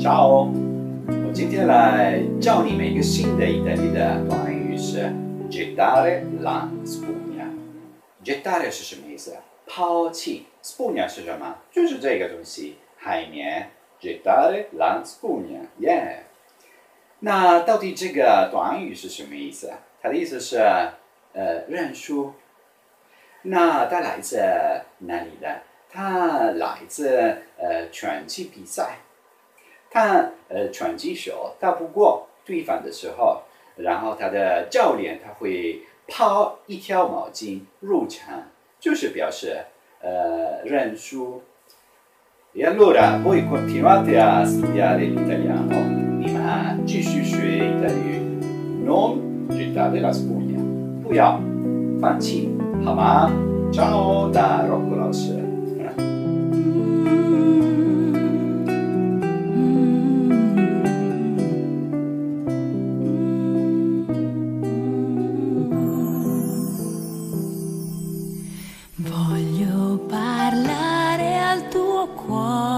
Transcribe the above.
Ciao， 我今天来教你们一个新的意大利的短语是 Gettare la spugna。Gettare 是什么意思？抛弃。Spugna 是什么？就是这个东西，海绵。Gettare la spugna， 耶、yeah。那到底这个短语是什么意思？它的意思是认输。那它来自哪里的？它来自拳击比赛。 他拳击手，他不过对方的时候，然后他的教练他会抛一条毛巾入场，就是表示认输。E allora voi continuate a studiare l'italiano， 你们继续学意大利语。Non gettare la spugna， 不要放弃，好吗 ？Ciao da Roccolossi。Voglio parlare al tuo cuore.